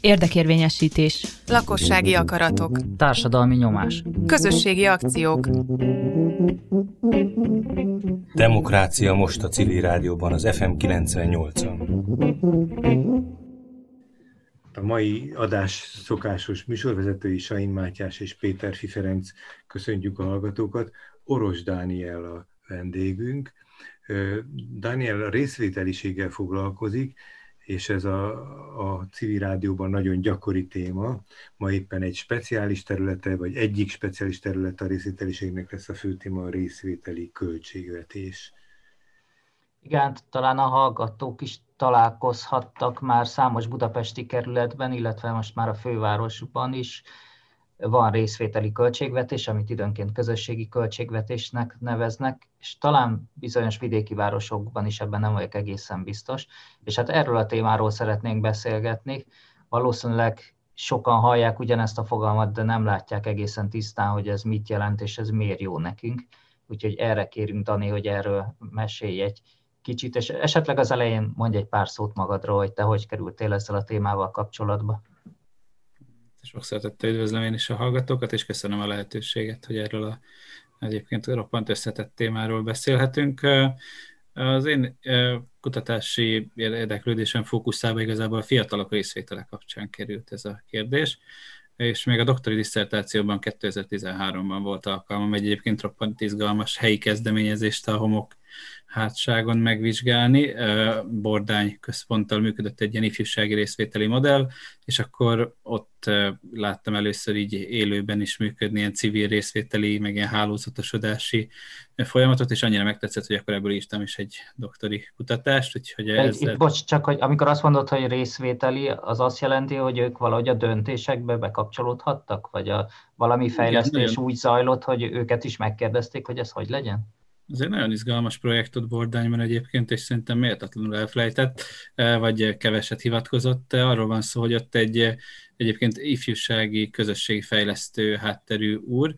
Érdekérvényesítés. Lakossági akaratok. Társadalmi nyomás. Közösségi akciók. Demokrácia most a Civil Rádióban, az FM 98-on. A mai adás szokásos műsorvezetői Sain Mátyás és Péterfi Ferenc, köszöntjük a hallgatókat. Orosz Dániella vendégünk. Daniel részvételiséggel foglalkozik, és ez a Civil Rádióban nagyon gyakori téma. Ma éppen egy speciális területe, vagy egyik speciális területe a részvételiségnek lesz a fő téma, a részvételi költségvetés. Igen, talán a hallgatók is találkozhattak már számos budapesti kerületben, illetve most már a fővárosban is van részvételi költségvetés, amit időnként közösségi költségvetésnek neveznek, és talán bizonyos vidéki városokban is, ebben nem vagyok egészen biztos. És hát erről a témáról szeretnénk beszélgetni. Valószínűleg sokan hallják ugyanezt a fogalmat, de nem látják egészen tisztán, hogy ez mit jelent, és ez miért jó nekünk. Úgyhogy erre kérünk, Dani, hogy erről mesélj egy kicsit, és esetleg az elején mondj egy pár szót magadról, hogy te hogy kerültél ezzel a témával kapcsolatba. Sok szeretettel üdvözlöm én is a hallgatókat, és köszönöm a lehetőséget, hogy erről a egyébként roppant összetett témáról beszélhetünk. Az én kutatási érdeklődésem fókuszába igazából a fiatalok részvétele kapcsán került ez a kérdés, és még a doktori disszertációban 2013-ban volt alkalmam egy egyébként roppant izgalmas helyi kezdeményezést a homok hátságon megvizsgálni. Bordány központtal működött egy ilyen ifjúsági részvételi modell, és akkor ott láttam először így élőben is működni ilyen civil részvételi, meg ilyen hálózatosodási folyamatot, és annyira megtetszett, hogy akkor ebből írtam is egy doktori kutatást. Úgyhogy ezzel... Bocs, csak hogy amikor azt mondod, hogy részvételi, az azt jelenti, hogy ők valahogy a döntésekbe bekapcsolódhattak? Vagy valami fejlesztés igen, úgy zajlott, hogy őket is megkérdezték, hogy ez hogy legyen? Ez egy nagyon izgalmas projekt ott Bordányban egyébként, és szerintem méltatlanul elfelejtett, vagy keveset hivatkozott. Arról van szó, hogy ott egy egyébként ifjúsági, közösségfejlesztő hátterű úr,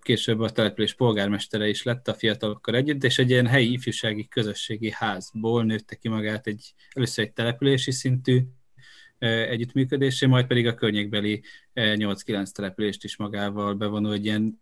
később a település polgármestere is lett a fiatalokkal együtt, és egy ilyen helyi ifjúsági közösségi házból nőtte ki magát először egy települési szintű együttműködésé, majd pedig a környékbeli 8-9 települést is magával bevonó egy ilyen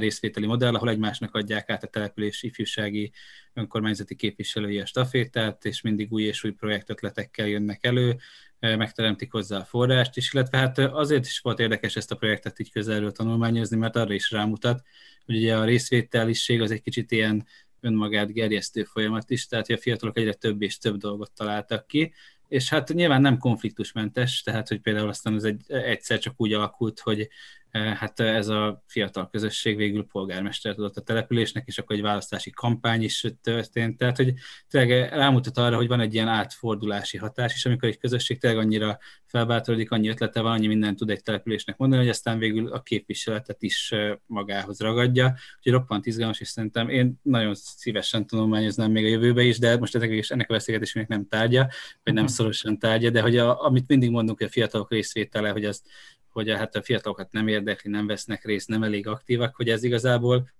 részvételi modell, ahol egymásnak adják át a település ifjúsági önkormányzati képviselői a stafétát, és mindig új és új projektötletekkel jönnek elő, megteremtik hozzá a forrást is, illetve hát azért is volt érdekes ezt a projektet így közelről tanulmányozni, mert arra is rámutat, hogy ugye a részvételiség az egy kicsit ilyen önmagát gerjesztő folyamat is, tehát a fiatalok egyre több és több dolgot találtak ki, és hát nyilván nem konfliktusmentes, tehát hogy például aztán ez egyszer csak úgy alakult, hogy hát ez a fiatal közösség végül polgármester adott a településnek, és akkor egy választási kampány is történt, tehát hogy tényleg rámutat arra, hogy van egy ilyen átfordulási hatás is, amikor egy közösség tényleg annyira felbátorodik, annyi ötlete van, annyi mindent tud egy településnek mondani, hogy aztán végül a képviseletet is magához ragadja, úgyhogy roppant izgalmas, és szerintem én nagyon szívesen tanulmányoznám még a jövőbe is, de most ennek a beszélgetésnek nem tárgya, vagy nem szorosan tárgya, de hogy amit mindig mondunk, hogy a fiatalok részvétele, hogy hát a fiatalokat nem érdekli, nem vesznek részt, nem elég aktívak, hogy ez igazából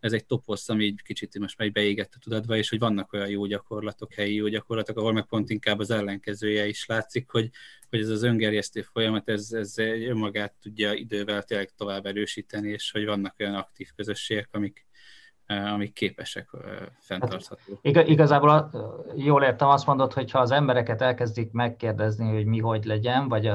egy toposz, ami így kicsit most már beégett a tudatba, és hogy vannak olyan jó gyakorlatok, helyi jó gyakorlatok, ahol meg pont inkább az ellenkezője is látszik, hogy ez az öngerjesztő folyamat, ez önmagát tudja idővel tényleg tovább erősíteni, és hogy vannak olyan aktív közösségek, amik képesek fenntarthatók. Hát, igazából jól értem, azt mondod, hogy ha az embereket elkezdik megkérdezni, hogy mi hogy legyen, vagy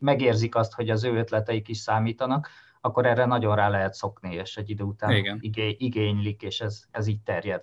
megérzik azt, hogy az ő ötleteik is számítanak, akkor erre nagyon rá lehet szokni, és egy idő után igénylik, és ez így terjed.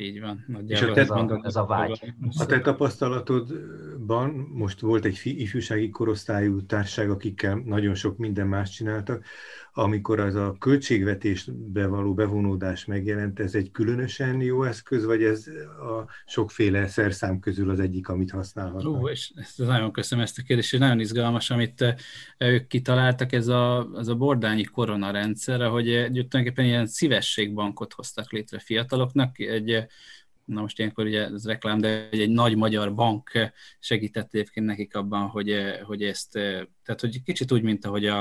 Így van. Nagyjából és ez a vágy. A te tapasztalatodban most volt egy ifjúsági korosztályú társaság, akikkel nagyon sok minden más csináltak. Amikor az a költségvetésbe való bevonódás megjelent, ez egy különösen jó eszköz, vagy ez a sokféle szerszám közül az egyik, amit használhatnak? És nagyon köszönöm ezt a kérdést, és nagyon izgalmas, amit ők kitaláltak, ez a bordányi koronarendszer, hogy tulajdonképpen ilyen szívességbankot hoztak létre fiataloknak, na most ilyenkor ugye ez reklám, de egy nagy magyar bank segített egyébként nekik abban, hogy ezt, tehát hogy kicsit úgy, mint ahogy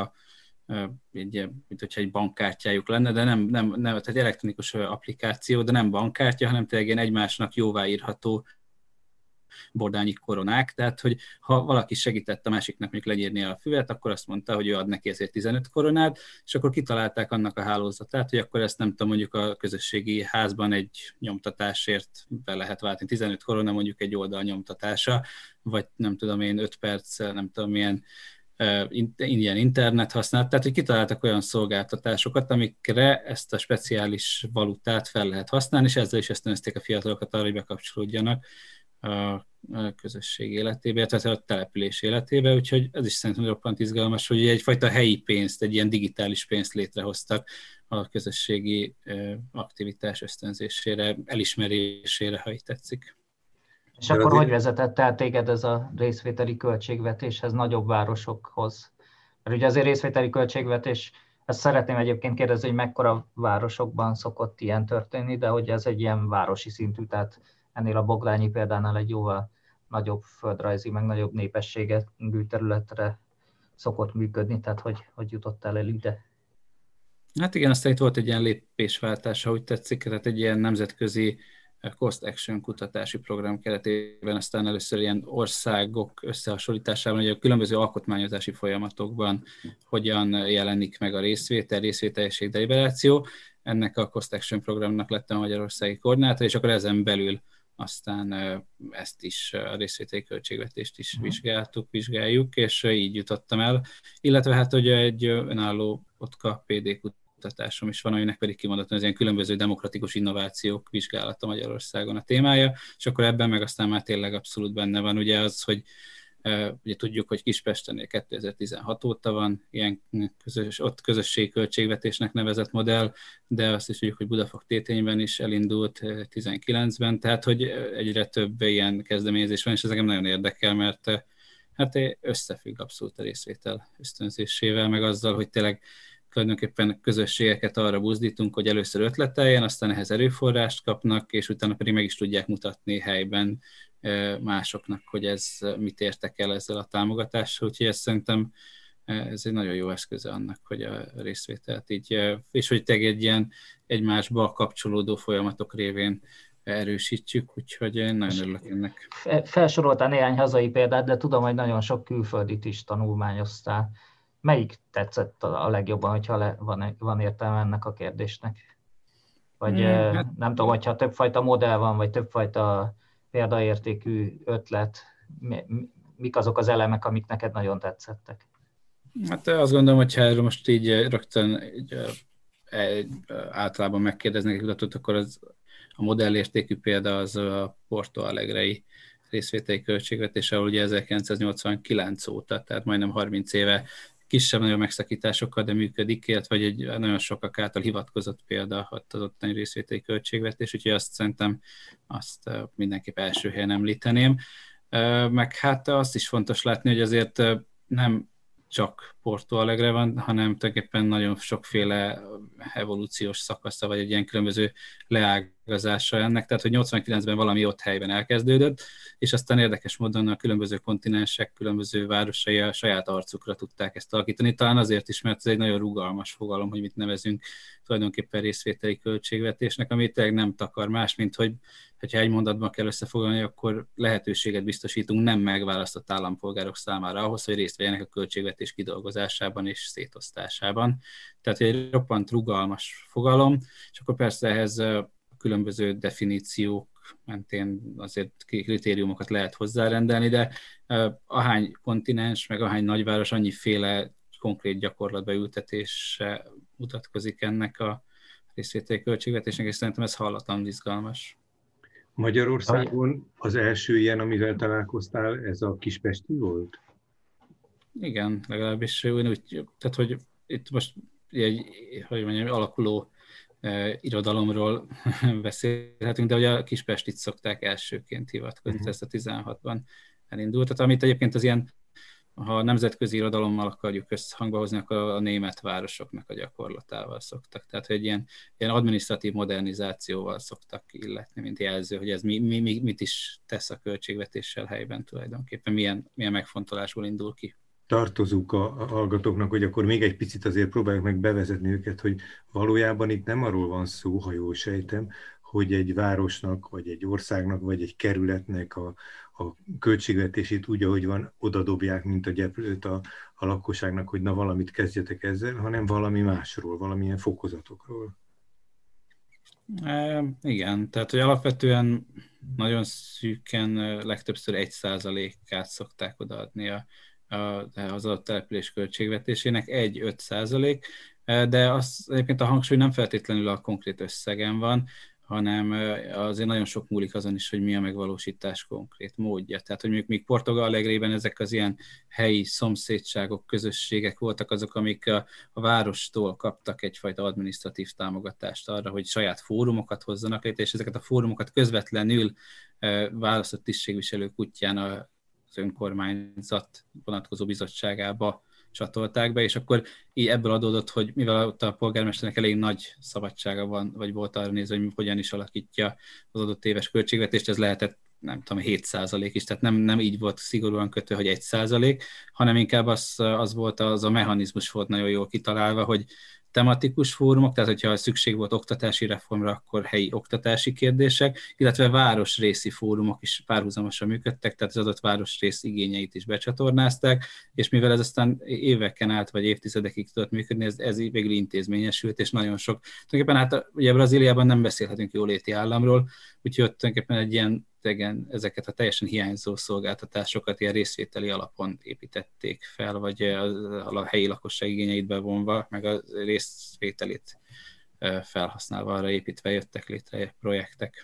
mint hogyha egy bankkártyájuk lenne, de nem, tehát egy elektronikus applikáció, de nem bankkártya, hanem tényleg ilyen egymásnak jóváírható bordányi koronák, tehát hogy ha valaki segített a másiknak mondjuk lenyírni a füvet, akkor azt mondta, hogy ő ad neki ezért 15 koronát, és akkor kitalálták annak a hálózatát, hogy akkor ezt nem tudom, mondjuk a közösségi házban egy nyomtatásért be lehet váltani. 15 korona mondjuk egy oldal nyomtatása, vagy nem tudom én 5 perc, nem tudom milyen ilyen internet használat, tehát hogy kitaláltak olyan szolgáltatásokat, amikre ezt a speciális valutát fel lehet használni, és ezzel is ösztönözték a fiatalokat arra, hogy bekapcsolódjanak a közösség életébe, tehát a település életébe, úgyhogy ez is szerintem roppant izgalmas, hogy egyfajta helyi pénzt, egy ilyen digitális pénzt létrehoztak a közösségi aktivitás ösztönzésére, elismerésére, ha így tetszik. És akkor hogy vezetett el téged ez a részvételi költségvetéshez, nagyobb városokhoz? Mert ugye azért részvételi költségvetés, ezt szeretném egyébként kérdezni, hogy mekkora városokban szokott ilyen történni, de hogy ez egy ilyen városi szintű, tehát ennél a boglányi példánál egy jóval nagyobb földrajzi, meg nagyobb népességű területre szokott működni, tehát hogy jutottál el ide? Hát igen, aztán itt volt egy ilyen lépésváltás, ha úgy tetszik, tehát egy ilyen nemzetközi COST Action kutatási program keretében, aztán először ilyen országok összehasonlításában, hogy a különböző alkotmányozási folyamatokban hogyan jelenik meg a részvétel, részvételiség, deliberáció. Ennek a COST Action programnak lettem a magyarországi koordinátor, és akkor ezen belül aztán ezt is, a részvételi költségvetést is vizsgáljuk, és így jutottam el. Illetve hát, hogy egy önálló OTKA PD kutatásom is van, aminek pedig kimondottan az ilyen különböző demokratikus innovációk vizsgálata Magyarországon a témája, és akkor ebben meg aztán már tényleg abszolút benne van ugye az, hogy ugye tudjuk, hogy Kispestennél 2016 óta van ilyen közösségi költségvetésnek nevezett modell, de azt is tudjuk, hogy Budafok-Tétényben is elindult 19-ben, tehát hogy egyre több ilyen kezdeményezés van, és ez engem nagyon érdekel, mert hát összefügg abszolút a részvétel ösztönzésével, meg azzal, hogy tényleg tulajdonképpen közösségeket arra buzdítunk, hogy először ötleteljen, aztán ehhez erőforrást kapnak, és utána pedig meg is tudják mutatni helyben másoknak, hogy ez mit értek el ezzel a támogatással. Úgyhogy ezt szerintem ez egy nagyon jó eszköze annak, hogy a részvételt így, és hogy tegedjen egymásba kapcsolódó folyamatok révén erősítjük, úgyhogy én nagyon örülök ennek. Felsoroltál néhány hazai példát, de tudom, hogy nagyon sok külföldit is tanulmányoztál. Melyik tetszett a legjobban, hogyha van értelme ennek a kérdésnek? Vagy nem tudom, hogyha többfajta modell van, vagy többfajta példaértékű ötlet, mik azok az elemek, amik neked nagyon tetszettek? Hát azt gondolom, hogyha erről most így rögtön általában megkérdeznek egy kutatót, akkor az, a modellértékű példa az a Porto Alegrei részvételi költségvetés, ahol ugye 1989 óta, tehát majdnem 30 éve kisebb nagyobb megszakításokkal, de működik, illetve egy nagyon sokak által hivatkozott példa az ottani részvételi költségvetés, úgyhogy azt szerintem azt mindenképp első helyen említeném. Meg hát azt is fontos látni, hogy azért nem csak Porto Alegre van, hanem tulajdonképpen nagyon sokféle evolúciós szakasza, vagy egy ilyen különböző leágazása ennek, tehát hogy 89-ben valami ott helyben elkezdődött, és aztán érdekes módon a különböző kontinensek, különböző városai a saját arcukra tudták ezt alakítani, talán azért is, mert ez egy nagyon rugalmas fogalom, hogy mit nevezünk tulajdonképpen részvételi költségvetésnek, ami tényleg nem takar más, mint hogy ha egy mondatban kell összefoglalni, akkor lehetőséget biztosítunk nem megválasztott állampolgárok számára ahhoz, hogy részt vegyenek a költségvetés kidolgozásában és szétosztásában. Tehát egy roppant rugalmas fogalom, és akkor persze ehhez különböző definíciók mentén azért kritériumokat lehet hozzárendelni, de ahány kontinens, meg ahány nagyváros, annyiféle konkrét gyakorlatba ültetése mutatkozik ennek a részvételi költségvetésnek, és szerintem ez hallatlanul izgalmas. Magyarországon az első ilyen, amivel találkoztál, ez a kispesti volt? Igen, legalábbis úgy, tehát hogy itt most egy, hogy mondjam, alakuló irodalomról beszélhetünk, de ugye a Kispestit szokták elsőként hivatkozni, ezt a 16-ban elindult. Tehát amit egyébként az ilyen, ha nemzetközi irodalommal akarjuk összhangba hozni, akkor a német városoknak a gyakorlatával szoktak. Tehát egy ilyen adminisztratív modernizációval szoktak illetni, mint jelző, hogy ez mit is tesz a költségvetéssel helyben tulajdonképpen, milyen megfontolásból indul ki. Tartozunk a hallgatóknak, hogy akkor még egy picit azért próbáljuk meg bevezetni őket, hogy valójában itt nem arról van szó, ha jól sejtem, hogy egy városnak, vagy egy országnak, vagy egy kerületnek a a költségvetését úgy, ahogy van, odadobják, mint a gyeplőt a lakosságnak, hogy na valamit kezdjetek ezzel, hanem valami másról, valamilyen fokozatokról. Igen, tehát hogy alapvetően nagyon szűken legtöbbször 1%-át szokták odaadni az adott település költségvetésének, 1-5%, de az egyébként a hangsúly nem feltétlenül a konkrét összegen van, hanem azért nagyon sok múlik azon is, hogy mi a megvalósítás konkrét módja. Tehát, hogy mondjuk még Porto Alegrében ezek az ilyen helyi szomszédságok, közösségek voltak azok, amik a várostól kaptak egyfajta adminisztratív támogatást arra, hogy saját fórumokat hozzanak létre, és ezeket a fórumokat közvetlenül választott tisztségviselők útján az önkormányzat vonatkozó bizottságába csatolták be, és akkor így ebből adódott, hogy mivel ott a polgármesternek elég nagy szabadsága van, vagy volt arra nézve, hogy hogyan is alakítja az adott éves költségvetést, ez lehetett, nem tudom, 7% is, tehát nem így volt szigorúan kötve, hogy 1%, hanem inkább az volt, az a mechanizmus volt nagyon jól kitalálva, hogy tematikus fórumok, tehát hogyha szükség volt oktatási reformra, akkor helyi oktatási kérdések, illetve városrészi fórumok is párhuzamosan működtek, tehát az adott városrész igényeit is becsatornázták, és mivel ez aztán éveken át, vagy évtizedekig tudott működni, ez végül intézményesült, és nagyon sok. Tulajdonképpen hát ugye Brazíliában nem beszélhetünk jóléti államról, úgyhogy ott tulajdonképpen egy ilyen, ezeket a teljesen hiányzó szolgáltatásokat ilyen részvételi alapon építették fel, vagy a helyi lakosság igényeit bevonva, meg a részvételét felhasználva, arra építve jöttek létre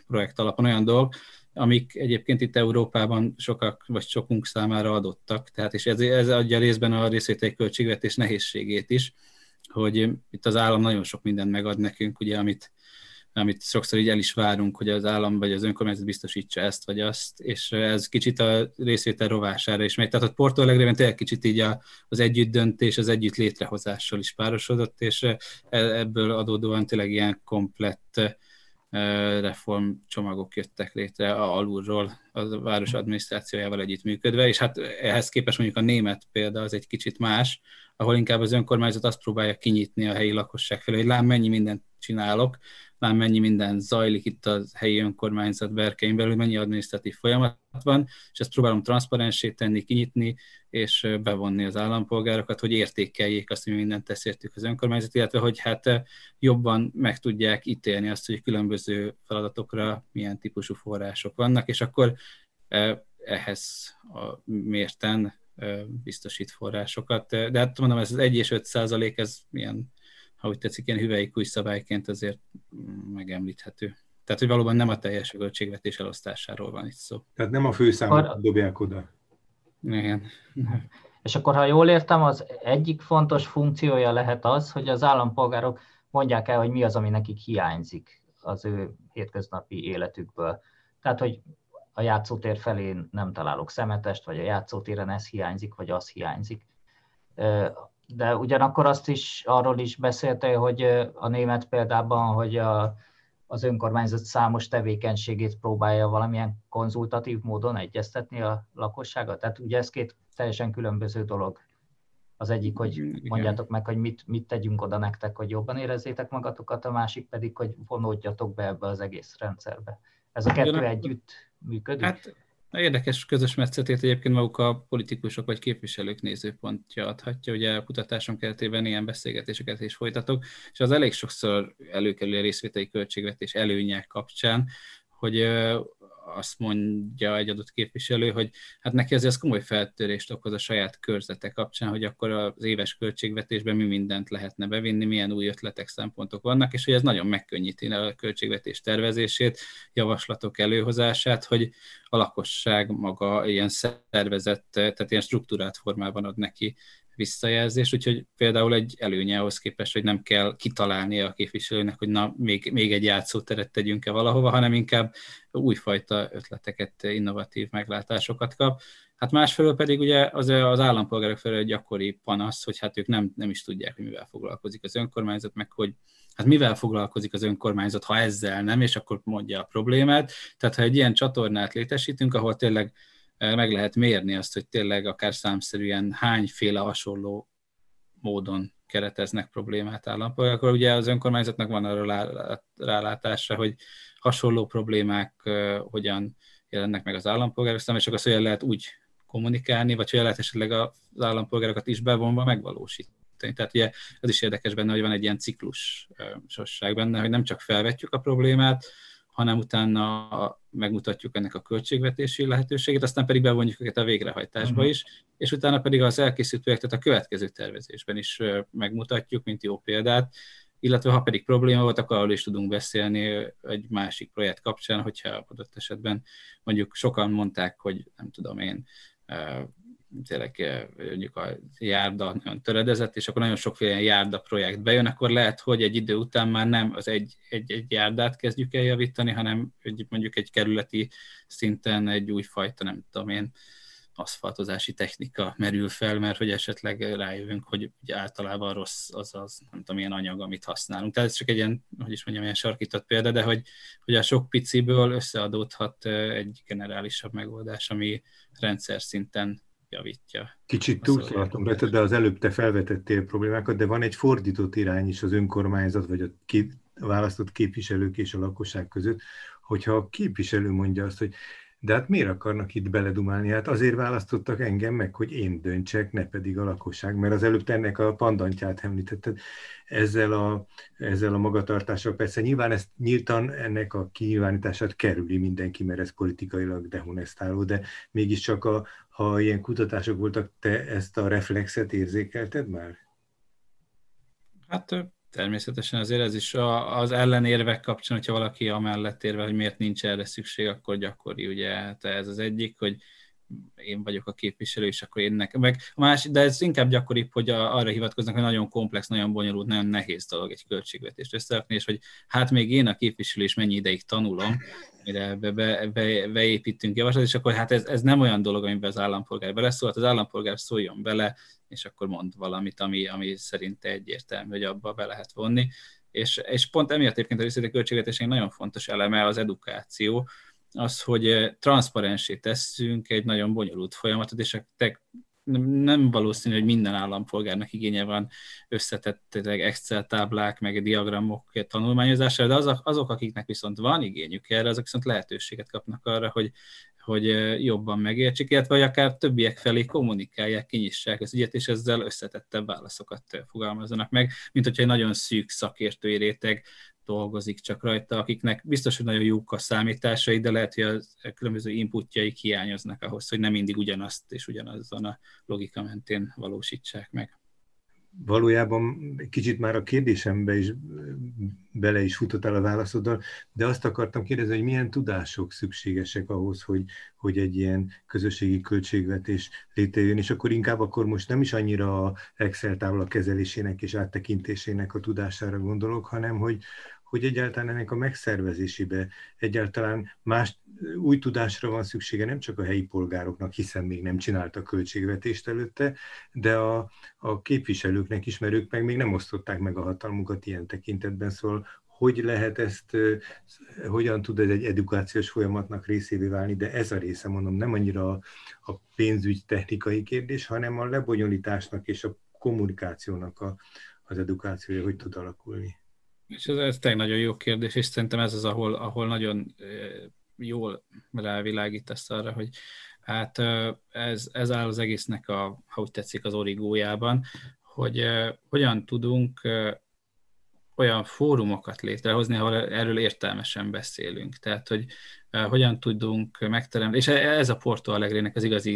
projekt alapon olyan dolgok, amik egyébként itt Európában sokak vagy sokunk számára adottak, tehát és ez adja részben a részvételi költségvetés nehézségét is, hogy itt az állam nagyon sok mindent megad nekünk, ugye, amit sokszor így el is várunk, hogy az állam vagy az önkormányzat biztosítsa ezt vagy azt, és ez kicsit a részvétel rovására is megy. Tehát ott Porto Alegrében tényleg kicsit így az együttdöntés, az együtt létrehozással is párosodott, és ebből adódóan tényleg ilyen komplett reformcsomagok jöttek létre alulról a város adminisztrációjával együttműködve, és hát ehhez képest mondjuk a német példa az egy kicsit más, ahol inkább az önkormányzat azt próbálja kinyitni a helyi lakosság felé, hogy lám mennyi mindent csinálok, lám mennyi minden zajlik itt a helyi önkormányzat berkein belül, mennyi adminisztratív folyamat van, és ezt próbálom transzparensé tenni, kinyitni, és bevonni az állampolgárokat, hogy értékeljék azt, hogy mindent tesz értük az önkormányzat, illetve hogy hát jobban meg tudják ítélni azt, hogy különböző feladatokra milyen típusú források vannak, és akkor ehhez a mérten biztosít forrásokat. De hát mondom, ez az 1% és 5% ez milyen, ha úgy tetszik, ilyen hüvelykujj szabályként azért megemlíthető. Tehát, hogy valóban nem a teljes költségvetés elosztásáról van itt szó. Tehát nem a főszámot dobják oda. Igen. És akkor, ha jól értem, az egyik fontos funkciója lehet az, hogy az állampolgárok mondják el, hogy mi az, ami nekik hiányzik az ő hétköznapi életükből. Tehát, hogy a játszótér felé nem találok szemetest, vagy a játszótéren ez hiányzik, vagy az hiányzik. De ugyanakkor azt is, arról is beszéltél, hogy a német példában, hogy az önkormányzat számos tevékenységét próbálja valamilyen konzultatív módon egyeztetni a lakossággal. Tehát ugye ez két teljesen különböző dolog. Az egyik, hogy mondjátok meg, hogy mit tegyünk oda nektek, hogy jobban érezzétek magatokat, a másik pedig, hogy vonódjatok be ebbe az egész rendszerbe. Ez a kettő együtt működik? Hát érdekes közös metszetét egyébként maguk a politikusok vagy képviselők nézőpontja adhatja. Ugye a kutatásom keretében ilyen beszélgetéseket is folytatok, és az elég sokszor előkerül a részvételi költségvetés előnyek kapcsán, hogy azt mondja egy adott képviselő, hogy hát neki azért az komoly feltörést okoz a saját körzete kapcsán, hogy akkor az éves költségvetésben mi mindent lehetne bevinni, milyen új ötletek, szempontok vannak, és hogy ez nagyon megkönnyíti a költségvetés tervezését, javaslatok előhozását, hogy a lakosság maga ilyen szervezett, tehát ilyen struktúrált formában ad neki visszajelzést, úgyhogy például egy előnye ahhoz képest, hogy nem kell kitalálnia a képviselőnek, hogy na, még egy játszóteret tegyünk-e valahova, hanem inkább újfajta ötleteket, innovatív meglátásokat kap. Hát másfelől pedig ugye az állampolgárok felől egy gyakori panasz, hogy hát ők nem is tudják, hogy mivel foglalkozik az önkormányzat, meg hogy hát mivel foglalkozik az önkormányzat, ha ezzel nem, és akkor mondja a problémát. Tehát ha egy ilyen csatornát létesítünk, ahol tényleg meg lehet mérni azt, hogy tényleg akár számszerűen hányféle hasonló módon kereteznek problémát állampolgárok, akkor ugye az önkormányzatnak van arra rálátása, hogy hasonló problémák hogyan jelennek meg az állampolgárok számára, és csak az, hogy lehet úgy kommunikálni, vagy hogy lehet esetleg az állampolgárokat is bevonva megvalósítani. Tehát ugye ez is érdekes benne, hogy van egy ilyen ciklusosság benne, hogy nem csak felvetjük a problémát, hanem utána megmutatjuk ennek a költségvetési lehetőségét, aztán pedig bevonjuk őket a végrehajtásba is, és utána pedig az elkészült projektet a következő tervezésben is megmutatjuk, mint jó példát, illetve ha pedig probléma volt, akkor arról is tudunk beszélni egy másik projekt kapcsán, hogyha adott esetben mondjuk sokan mondták, hogy nem tudom én, tényleg mondjuk a járda nagyon töredezett, és akkor nagyon sokféle járda projekt bejön, akkor lehet, hogy egy idő után már nem az egy járdát kezdjük el javítani, hanem mondjuk egy kerületi szinten egy újfajta, nem tudom én, aszfaltozási technika merül fel, mert hogy esetleg rájövünk, hogy ugye általában rossz az nem tudom, ilyen anyag, amit használunk. Tehát ez csak egy ilyen, hogy is mondjam, ilyen sarkított példa, de hogy a sok piciből összeadódhat egy generálisabb megoldás, ami rendszer szinten javítja. Kicsit túlszalatom rajta, de az előbb te felvetettél problémákat, de van egy fordított irány is az önkormányzat, vagy a választott képviselők és a lakosság között, hogyha a képviselő mondja azt, hogy de hát miért akarnak itt beledumálni? Hát azért választottak engem meg, hogy én döntsek, ne pedig a lakosság, mert az előbb ennek a pandantját említetted. Ezzel a magatartással persze nyilván ezt nyíltan ennek a kinyilvánítását kerüli mindenki, mert ez politikailag dehonestáló, de mégiscsak ha ilyen kutatások voltak, te ezt a reflexet érzékelted már? Hát természetesen azért ez is az ellenérvek kapcsán, hogyha valaki amellett érve, hogy miért nincs erre szükség, akkor gyakori, ugye, tehát ez az egyik, hogy én vagyok a képviselő, és akkor én nekem. Meg a másik, de ez inkább gyakoribb, hogy arra hivatkoznak, hogy nagyon komplex, nagyon bonyolult, nagyon nehéz dolog egy költségvetést összerakni, és hogy hát még én a képviselő is mennyi ideig tanulom, mire beépítünk javaslatot, és akkor hát ez nem olyan dolog, amiben az állampolgár beleszól, hát az állampolgár szóljon bele, és akkor mond valamit, ami szerinte egyértelmű, hogy abba be lehet vonni. És pont emiatt egyébként a részleti költségvetésnek nagyon fontos eleme az edukáció, az, hogy transzparensé tesszünk egy nagyon bonyolult folyamatot, és nem valószínű, hogy minden állampolgárnak igénye van összetett Excel táblák, meg diagramok tanulmányozására, de azok, akiknek viszont van igényük erre, azok viszont lehetőséget kapnak arra, hogy jobban megértsék, illetve vagy akár többiek felé kommunikálják, kinyissák az ügyet, és ezzel összetettebb válaszokat fogalmazzanak meg, mint hogyha egy nagyon szűk szakértői réteg dolgozik csak rajta, akiknek biztos, hogy nagyon jók a számításai, de lehet, hogy a különböző inputjaik hiányoznak ahhoz, hogy nem mindig ugyanazt és ugyanazzon a logika mentén valósítsák meg. Valójában kicsit már a kérdésembe is bele is futottál a válaszoddal, de azt akartam kérdezni, hogy milyen tudások szükségesek ahhoz, hogy egy ilyen közösségi költségvetés létrejön, és akkor inkább most nem is annyira a Excel tábla kezelésének és áttekintésének a tudására gondolok, hanem hogy egyáltalán ennek a megszervezésébe egyáltalán más új tudásra van szüksége, nem csak a helyi polgároknak, hiszen még nem csináltak költségvetést előtte, de a képviselőknek is, mert ők meg még nem osztották meg a hatalmukat ilyen tekintetben, szóval hogy lehet ezt, hogyan tud ez egy edukációs folyamatnak részévé válni, de ez a része, mondom, nem annyira a pénzügy technikai kérdés, hanem a lebonyolításnak és a kommunikációnak az edukációja, hogy tud alakulni. És ez tényleg nagyon jó kérdés, és szerintem ez az, ahol nagyon jól rávilágítasz arra, hogy hát ez áll az egésznek ha úgy tetszik, az origójában, hogy hogyan tudunk olyan fórumokat létrehozni, ahol erről értelmesen beszélünk. Tehát, hogy hogyan tudunk megteremteni, és ez a Porto Alegrének az igazi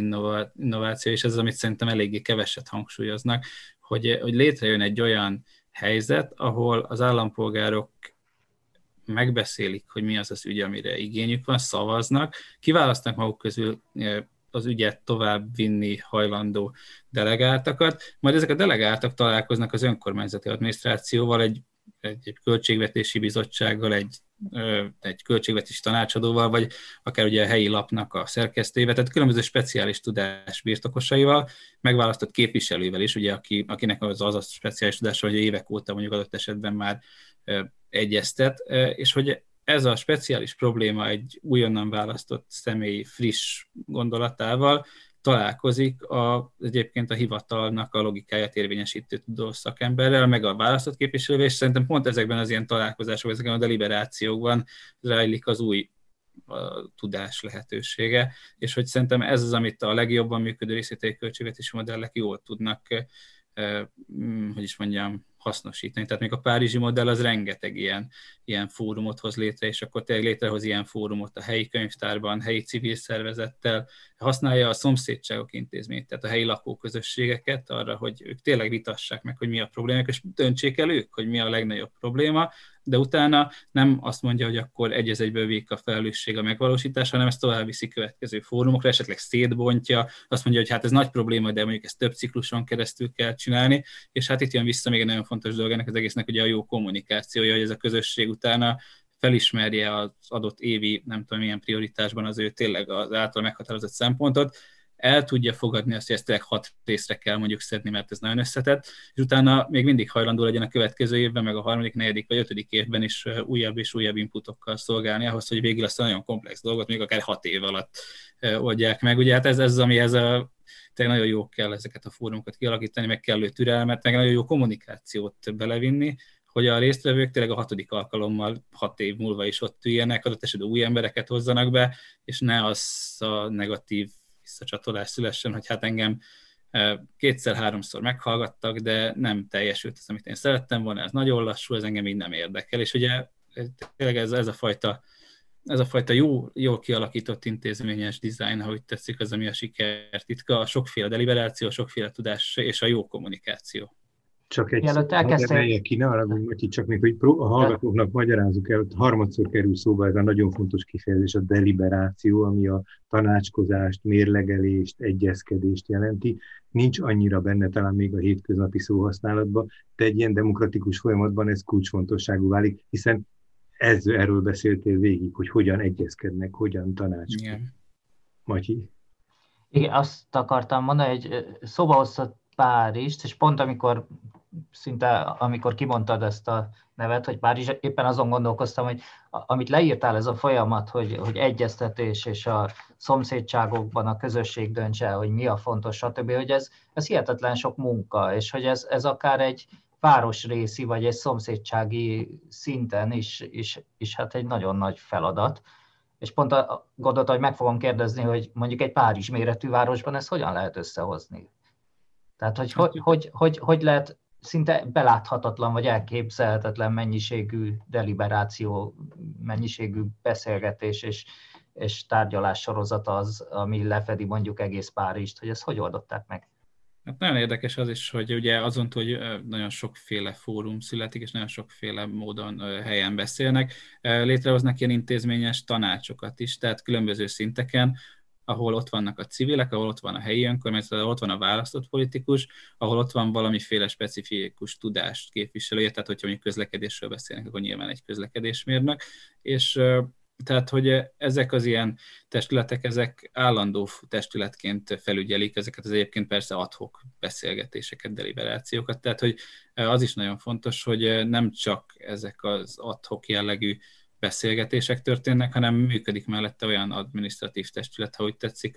innováció, és ez az, amit szerintem eléggé keveset hangsúlyoznak, hogy létrejön egy olyan helyzet, ahol az állampolgárok megbeszélik, hogy mi az ügy, amire igényük van, szavaznak, kiválasztnak maguk közül az ügyet tovább vinni hajlandó delegáltakat, majd ezek a delegáltak találkoznak az önkormányzati adminisztrációval, egy költségvetési bizottsággal, egy költségvetési tanácsadóval, vagy akár ugye a helyi lapnak a szerkesztőjével, tehát különböző speciális tudás birtokosaival, megválasztott képviselővel is, ugye, akinek az a speciális tudása, hogy évek óta mondjuk adott esetben már egyeztet, és hogy ez a speciális probléma egy újonnan választott személy friss gondolatával találkozik egyébként a hivatalnak a logikáját érvényesítő tudó szakemberrel, meg a választott képviselővel, és szerintem pont ezekben az ilyen találkozásokban, ezekben a deliberációkban rejlik az új tudás lehetősége, és hogy szerintem ez az, amit a legjobban működő részletai költségvetési modellek jól tudnak, hogy is mondjam, hasznosítani. Tehát még a párizsi modell az rengeteg ilyen fórumot hoz létre, és akkor tényleg létrehoz ilyen fórumot a helyi könyvtárban, helyi civil szervezettel, használja a szomszédságok intézményt, tehát a helyi lakóközösségeket arra, hogy ők tényleg vitassák meg, hogy mi a problémák, és döntsék el ők, hogy mi a legnagyobb probléma, de utána nem azt mondja, hogy akkor egy az egyből végig a felelősség a megvalósítás, hanem ezt tovább viszi következő fórumokra, esetleg szétbontja, azt mondja, hogy hát ez nagy probléma, de mondjuk ezt több cikluson keresztül kell csinálni, és hát itt jön vissza még egy nagyon fontos dolog ennek az egésznek, ugye a jó kommunikációja, hogy ez a közösség utána felismerje az adott évi, nem tudom milyen prioritásban az ő tényleg az által meghatározott szempontot, el tudja fogadni azt, hogy ezt tényleg 6 részre kell mondjuk szedni, mert ez nagyon összetett, és utána még mindig hajlandó legyen a következő évben, meg a 3., 4. vagy 5. évben is újabb és újabb inputokkal szolgálni ahhoz, hogy végül azt a nagyon komplex dolgot még akár 6 év alatt oldják meg. Ugye hát ez amihez nagyon jó kell ezeket a fórumokat kialakítani, meg kellő türelmet, meg nagyon jó kommunikációt belevinni, hogy a résztvevők tényleg a 6. alkalommal 6 év múlva is ott üljenek, adott esetben új embereket hozzanak be, és ne az a negatív visszacsatolás szülessen, hogy hát engem 2-3-szor meghallgattak, de nem teljesült az, amit én szerettem volna, ez nagyon lassú, ez engem így nem érdekel. És ugye tényleg ez a fajta jól kialakított intézményes dizájn, ha úgy tetszik, az, ami a sikertitka, a sokféle deliberáció, a sokféle tudás és a jó kommunikáció. Csak egy szó, ki, ne haragudj, csak még, hogy a hallgatóknak magyarázunk el, harmadszor kerül szóba ez a nagyon fontos kifejezés, a deliberáció, ami a tanácskozást, mérlegelést, egyezkedést jelenti. Nincs annyira benne talán még a hétköznapi szóhasználatban, de egy ilyen demokratikus folyamatban ez kulcsfontosságú válik, hiszen erről beszéltél végig, hogy hogyan egyezkednek, hogyan tanácskodnak. Matyi? Igen, azt akartam mondani, hogy szóba hozott Párizst, és pont amikor kimondtad ezt a nevet, hogy Párizs, éppen azon gondolkoztam, hogy amit leírtál, ez a folyamat, hogy egyeztetés és a szomszédságokban a közösség döntse, hogy mi a fontos, stb., hogy ez hihetetlen sok munka, és hogy ez akár egy városrészi vagy egy szomszédsági szinten is hát egy nagyon nagy feladat. És pont gondoltam, hogy meg fogom kérdezni, hogy mondjuk egy Párizs méretű városban ezt hogyan lehet összehozni? Tehát, hogy lehet szinte beláthatatlan, vagy elképzelhetetlen mennyiségű deliberáció, mennyiségű beszélgetés és tárgyalás sorozat az, ami lefedi mondjuk egész Párizst, hogy ezt hogy oldották meg? Hát nagyon érdekes az is, hogy ugye azon, hogy nagyon sokféle fórum születik, és nagyon sokféle módon helyen beszélnek, létrehoznak ilyen intézményes tanácsokat is, tehát különböző szinteken, ahol ott vannak a civilek, ahol ott van a helyi önkormányzat, ahol ott van a választott politikus, ahol ott van valamiféle specifikus tudást képviselője, tehát hogyha mondjuk közlekedésről beszélnek, akkor nyilván egy közlekedésmérnök, és tehát, hogy ezek az ilyen testületek, ezek állandó testületként felügyelik ezeket az egyébként persze ad-hoc beszélgetéseket, deliberációkat, tehát, hogy az is nagyon fontos, hogy nem csak ezek az ad-hoc jellegű beszélgetések történnek, hanem működik mellette olyan adminisztratív testület, ha úgy tetszik,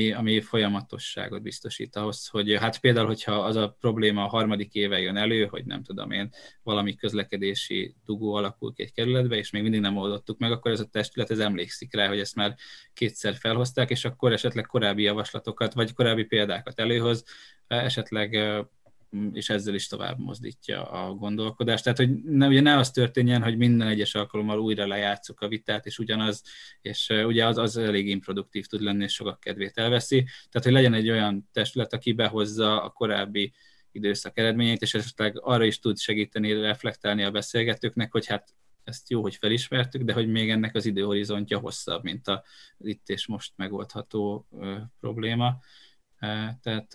ami folyamatosságot biztosít ahhoz, hogy hát például, hogyha az a probléma a 3. éve jön elő, hogy nem tudom én, valami közlekedési dugó alakul ki egy kerületbe, és még mindig nem oldottuk meg, akkor ez a testület ez emlékszik rá, hogy ezt már 2-szer felhozták, és akkor esetleg korábbi javaslatokat, vagy korábbi példákat előhoz, esetleg és ezzel is tovább mozdítja a gondolkodást. Tehát, hogy ugye ne az történjen, hogy minden egyes alkalommal újra lejátszuk a vitát, és ugyanaz, és ugye az elég improduktív tud lenni, és sokak kedvét elveszi. Tehát, hogy legyen egy olyan testület, aki behozza a korábbi időszak eredményeit, és esetleg arra is tud segíteni, reflektálni a beszélgetőknek, hogy hát ezt jó, hogy felismertük, de hogy még ennek az időhorizontja hosszabb, mint a itt és most megoldható probléma. Tehát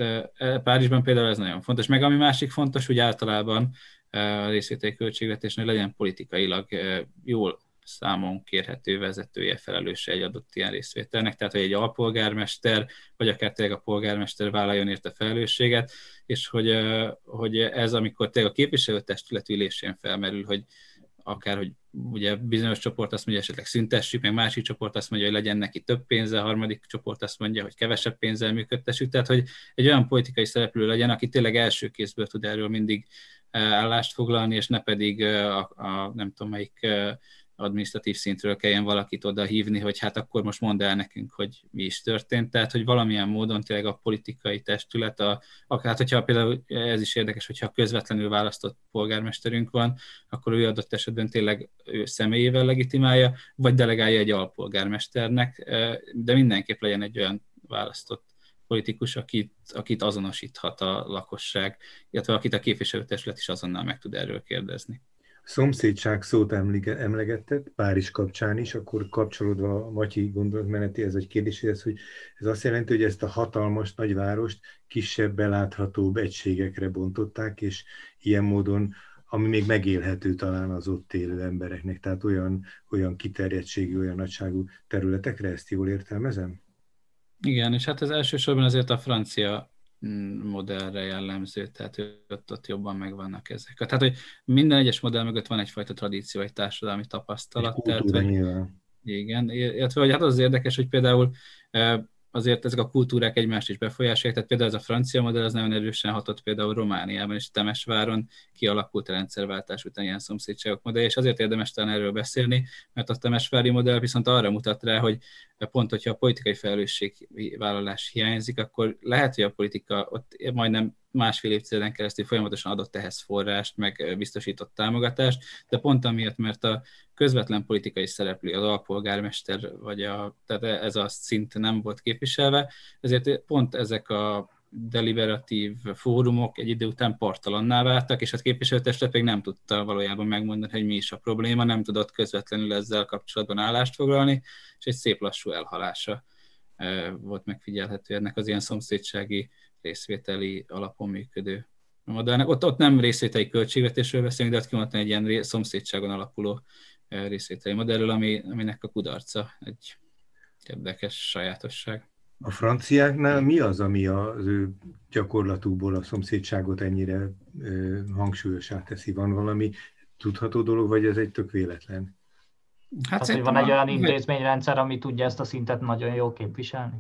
Párizsban például ez nagyon fontos, meg ami másik fontos, hogy általában a részvételi költségvetésnél legyen politikailag jól számon kérhető vezetője, felelőse egy adott ilyen részvételnek, tehát hogy egy alpolgármester, vagy akár tényleg a polgármester vállaljon érte felelősséget, és hogy ez amikor tényleg a képviselőtestület ülésén felmerül, hogy akár, hogy ugye bizonyos csoport azt mondja, esetleg szüntessük, meg másik csoport azt mondja, hogy legyen neki több pénze, harmadik csoport azt mondja, hogy kevesebb pénzzel működtessük, tehát hogy egy olyan politikai szereplő legyen, aki tényleg első kézből tud erről mindig állást foglalni, és ne pedig a nem tudom melyik adminisztratív szintről kelljen valakit oda hívni, hogy hát akkor most mondd el nekünk, hogy mi is történt. Tehát, hogy valamilyen módon tényleg a politikai testület, hát hogyha például ez is érdekes, hogyha közvetlenül választott polgármesterünk van, akkor ő adott esetben tényleg ő személyével legitimálja, vagy delegálja egy alpolgármesternek, de mindenképp legyen egy olyan választott politikus, akit azonosíthat a lakosság, illetve akit a képviselőtestület is azonnal meg tud erről kérdezni. Szomszédság szót emlegetett, Párizs kapcsán is, akkor kapcsolódva a Matyi gondolatmenetéhez, egy kérdéséhez, hogy ez azt jelenti, hogy ezt a hatalmas nagyvárost kisebb, beláthatóbb egységekre bontották, és ilyen módon, ami még megélhető talán az ott élő embereknek, tehát olyan kiterjedtségű, olyan nagyságú területekre, ezt jól értelmezem? Igen, és hát ez elsősorban azért a francia modellre jellemző, tehát ott jobban megvannak ezek. Tehát, hogy minden egyes modell mögött van egyfajta tradíció, egy társadalmi tapasztalat. Igen, illetve hogy hát az érdekes, hogy például azért ezek a kultúrák egymást is befolyásolják, tehát például ez a francia modell az nagyon erősen hatott például Romániában és Temesváron kialakult rendszerváltás után ilyen szomszédságok modell, és azért érdemes talán erről beszélni, mert a temesvári modell viszont arra mutat rá, hogy pont, hogyha a politikai felelősségvállalás hiányzik, akkor lehet, hogy a politika ott majdnem másfél évtizeden keresztül folyamatosan adott ehhez forrást, meg biztosított támogatást, de pont amiatt, mert a közvetlen politikai szereplő, az alpolgármester, tehát ez a szint nem volt képviselve, ezért pont ezek a deliberatív fórumok egy idő után partalanná váltak, és a képviselőtestület pedig nem tudta valójában megmondani, hogy mi is a probléma, nem tudott közvetlenül ezzel kapcsolatban állást foglalni, és egy szép lassú elhalása volt megfigyelhető ennek az ilyen szomszédsági részvételi alapon működő modellnek. Ott nem részvételi költségvetésről beszélünk, de ott kimondottan egy ilyen szomszédságon alapuló részvételi modellről, aminek a kudarca egy érdekes sajátosság. A franciáknál mi az, ami az ő gyakorlatukból a szomszédságot ennyire hangsúlyosá teszi? Van valami tudható dolog, vagy ez egy tök véletlen? Hát azért van egy olyan intézményrendszer, ami tudja ezt a szintet nagyon jól képviselni?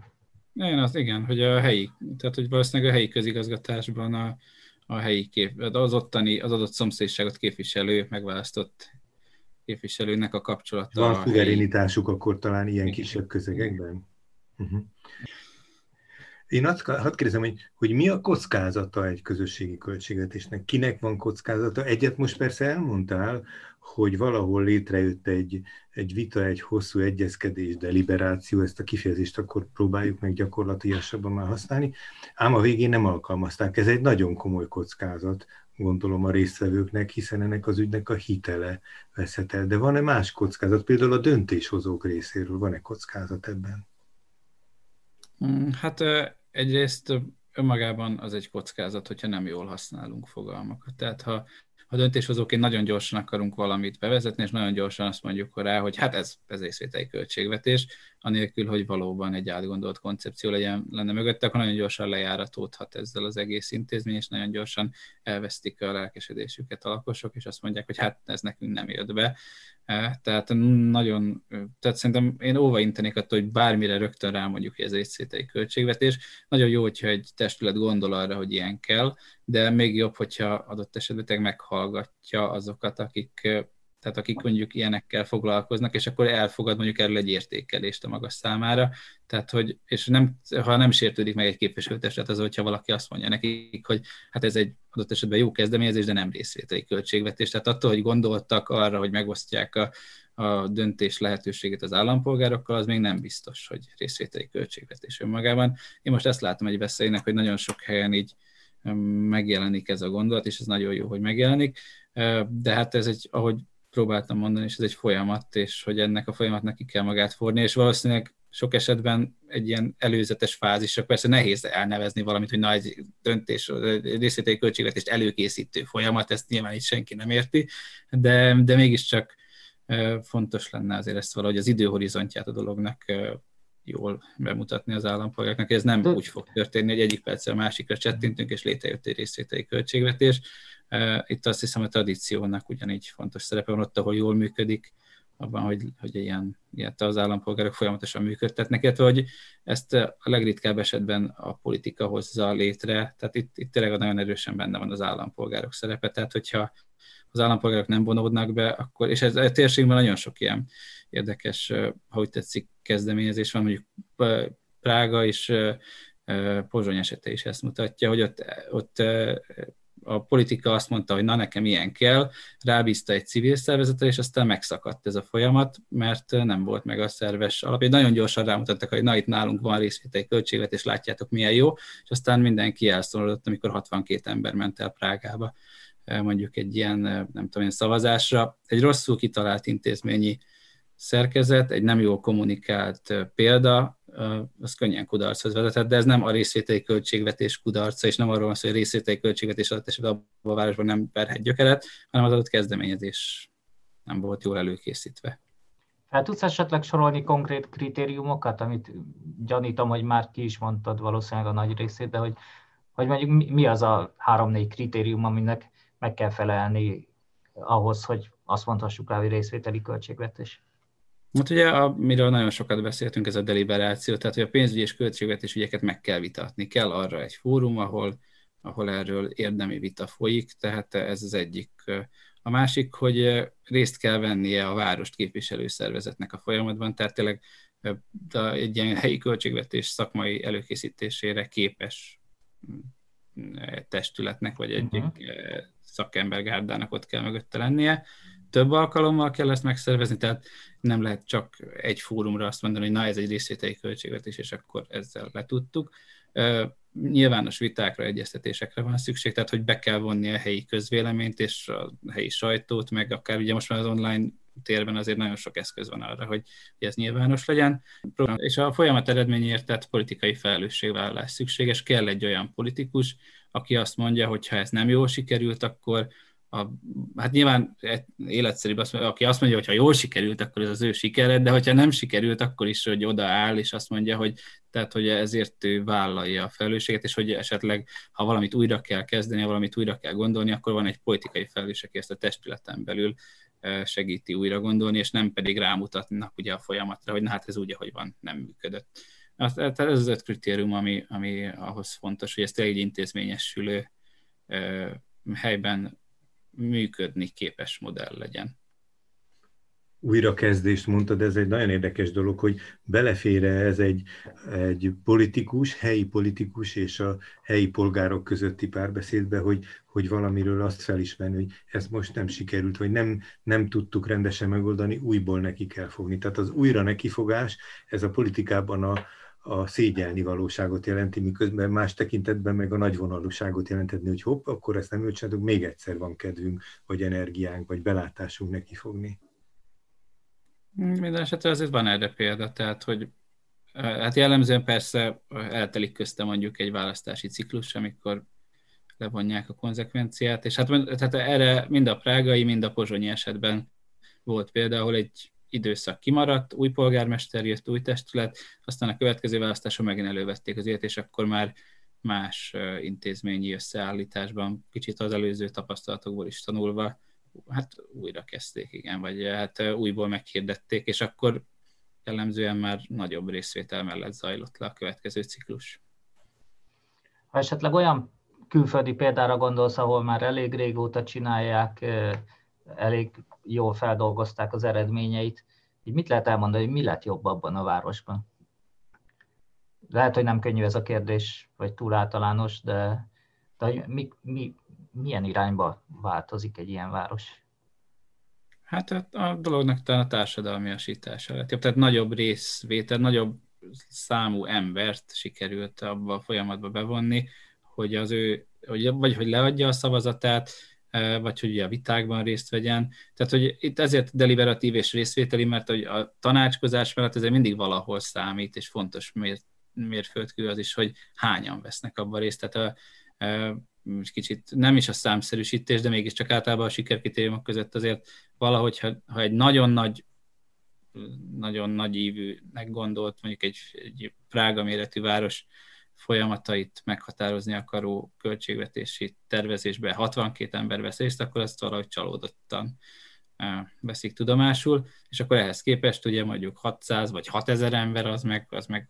Igen, hogy valószínűleg a helyi közigazgatásban a helyi az adott szomszédságot képviselő, megválasztott képviselőnek a kapcsolata. Van szuverenitásuk akkor talán ilyen kisebb közegekben? Uh-huh. Én azt kérdezem, hogy mi a kockázata egy közösségi költségvetésnek? Kinek van kockázata? Egyet most persze elmondtál, hogy valahol létrejött egy vita, egy hosszú egyezkedés, deliberáció, ezt a kifejezést akkor próbáljuk meg gyakorlatilasabban már használni, ám a végén nem alkalmazták. Ez egy nagyon komoly kockázat, gondolom a résztvevőknek, hiszen ennek az ügynek a hitele veszhet el. De van-e más kockázat? Például a döntéshozók részéről van-e kockázat ebben? Hát egyrészt önmagában az egy kockázat, hogyha nem jól használunk fogalmakat. Tehát ha döntéshozóként nagyon gyorsan akarunk valamit bevezetni, és nagyon gyorsan azt mondjuk rá, hogy hát ez részvételi költségvetés, anélkül, hogy valóban egy átgondolt koncepció lenne mögötte, akkor nagyon gyorsan lejáratódhat ezzel az egész intézmény, és nagyon gyorsan elvesztik a lelkesedésüket a lakosok, és azt mondják, hogy hát ez nekünk nem jött be. Tehát szerintem én óvaintenék attól, hogy bármire rögtön rámondjuk, hogy ez részvételi költségvetés. Nagyon jó, hogyha egy testület gondol arra, hogy ilyen kell, de még jobb, hogyha adott esetben meghallgatja azokat, akik mondjuk ilyenekkel foglalkoznak, és akkor elfogad mondjuk erről egy értékelést a maga számára. Tehát, ha nem sértődik meg egy képviselőtestület, az, hogyha valaki azt mondja nekik, hogy hát ez egy adott esetben jó kezdeményezés, de nem részvételi költségvetés. Tehát attól, hogy gondoltak arra, hogy megosztják a döntés lehetőségét az állampolgárokkal, az még nem biztos, hogy részvételi költségvetés önmagában. Én most ezt látom egy veszélynek, hogy nagyon sok helyen így megjelenik ez a gondolat, és ez nagyon jó, hogy megjelenik. De hát ez ahogy próbáltam mondani, és ez egy folyamat, és hogy ennek a folyamatnak ki kell magát fordni, és valószínűleg sok esetben egy ilyen előzetes fázisra, persze nehéz elnevezni valamit, hogy nagy döntés, részvételi költségvetést előkészítő folyamat, ezt nyilván itt senki nem érti, de mégiscsak fontos lenne azért ezt valahogy az időhorizontját a dolognak jól bemutatni az állampolgároknak. Ez nem úgy fog történni, hogy egyik perccel a másikra csettintünk, és létrejött egy részvételi költségvetés. Itt azt hiszem, a tradíciónak ugyanígy fontos szerepe van ott, ahol jól működik, abban, hogy ilyet az állampolgárok folyamatosan működtetnek, illetve hogy ezt a legritkább esetben a politika hozza létre, tehát itt tényleg nagyon erősen benne van az állampolgárok szerepe, tehát hogyha az állampolgárok nem vonódnak be, akkor, és ez a térségben nagyon sok ilyen érdekes, ha úgy tetszik, kezdeményezés van, mondjuk Prága és Pozsony esete is ezt mutatja, hogy ott a politika azt mondta, hogy na nekem ilyen kell, rábízta egy civil szervezetre, és aztán megszakadt ez a folyamat, mert nem volt meg a szerves alapja. Nagyon gyorsan rámutattak, hogy na itt nálunk van részvételi költségvetés, és látjátok milyen jó, és aztán mindenki elszomorodott, amikor 62 ember ment el Prágába, mondjuk egy ilyen, nem tudom én, szavazásra. Egy rosszul kitalált intézményi szerkezet, egy nem jól kommunikált példa, az könnyen kudarchoz vezetett, de ez nem a részvételi költségvetés kudarca, és nem arról van szó, hogy a részvételi költségvetés adott esetben a városban nem verhet gyökeret, hanem az adott kezdeményezés nem volt jól előkészítve. Hát tudsz esetleg sorolni konkrét kritériumokat, amit gyanítom, hogy már ki is mondtad valószínűleg a nagy részét, de hogy mondjuk mi az a 3-4 kritérium, aminek meg kell felelni ahhoz, hogy azt mondhassuk rá, hogy részvételi költségvetés? Hát ugye, amiről nagyon sokat beszéltünk, ez a deliberáció, tehát hogy a pénzügyi és költségvetés ügyeket meg kell vitatni. Kell arra egy fórum, ahol erről érdemi vita folyik, tehát ez az egyik. A másik, hogy részt kell vennie a várost képviselő szervezetnek a folyamatban, tehát tényleg egy ilyen helyi költségvetés szakmai előkészítésére képes testületnek, vagy egy szakembergárdának ott kell mögötte lennie. Több alkalommal kell ezt megszervezni, tehát nem lehet csak egy fórumra azt mondani, hogy na ez egy részvételi költségvetés, és akkor ezzel letudtuk. Nyilvános vitákra, egyeztetésekre van szükség, tehát hogy be kell vonni a helyi közvéleményt és a helyi sajtót, meg akár ugye most már az online térben azért nagyon sok eszköz van arra, hogy ez nyilvános legyen. És a folyamat eredményért, tehát politikai felelősségvállalás szükséges, kell egy olyan politikus, aki azt mondja, hogy ha ez nem jól sikerült, akkor hát nyilván életszerűbb, aki azt mondja, hogy ha jól sikerült, akkor ez az ő sikere, de hogyha nem sikerült, akkor is, hogy odaáll, és azt mondja, hogy ezért ő vállalja a felelősséget, és hogy esetleg, ha valamit újra kell kezdeni, ha valamit újra kell gondolni, akkor van egy politikai felelős, aki ezt a testületen belül segíti újra gondolni, és nem pedig rámutatnak ugye a folyamatra, hogy na hát ez úgy, ahogy van, nem működött. Tehát ez az 5 kritérium, ami ahhoz fontos, hogy ezt egy intézményesülő helyben működni képes modell legyen. Újrakezdést mondtad, ez egy nagyon érdekes dolog, hogy belefér ez egy politikus, helyi politikus és a helyi polgárok közötti párbeszédbe, hogy valamiről azt felismerni, hogy ez most nem sikerült, vagy nem tudtuk rendesen megoldani, újból neki kell fogni. Tehát az újra nekifogás, ez a politikában a szégyelni valóságot jelenti, miközben más tekintetben meg a nagyvonalúságot jelenteni, hogy hopp, akkor ezt nem csináltuk, még egyszer van kedvünk, vagy energiánk, vagy belátásunk nekifogni. Minden esetre azért van erre példa, tehát hogy hát jellemzően persze eltelik közte mondjuk egy választási ciklus, amikor levonják a konzekvenciát, és hát tehát erre mind a prágai, mind a pozsonyi esetben volt példa, ahol egy időszak kimaradt, új polgármester jött, új testület, aztán a következő választáson megint elővették az ilyet, és akkor már más intézményi összeállításban, kicsit az előző tapasztalatokból is tanulva, hát újra kezdték, igen, vagy hát újból meghirdették, és akkor jellemzően már nagyobb részvétel mellett zajlott le a következő ciklus. Ha esetleg olyan külföldi példára gondolsz, ahol már elég régóta csinálják, elég jól feldolgozták az eredményeit. Így mit lehet elmondani, hogy mi lett jobb abban a városban? Lehet, hogy nem könnyű ez a kérdés, vagy túl általános, de milyen irányba változik egy ilyen város? Hát a dolognak talán a társadalmiasítása lett jobb. Tehát nagyobb részvétel, nagyobb számú embert sikerült abba a folyamatba bevonni, hogy az ő, vagy hogy leadja a szavazatát, vagy hogy a vitákban részt vegyen. Tehát, hogy itt ezért deliberatív és részvételi, mert hogy a tanácskozás mellett ezért mindig valahol számít, és fontos mérföldkő az is, hogy hányan vesznek abban részt. Tehát kicsit nem is a számszerűsítés, de mégiscsak általában a sikerkritériumok között azért valahogy, ha egy nagyon nagy ívűnek gondolt, mondjuk egy Prága méretű város folyamatait meghatározni akaró költségvetési tervezésbe 62 ember vesz részt, akkor ezt valahogy csalódottan veszik tudomásul, és akkor ehhez képest ugye mondjuk 600 vagy 6000 ember az meg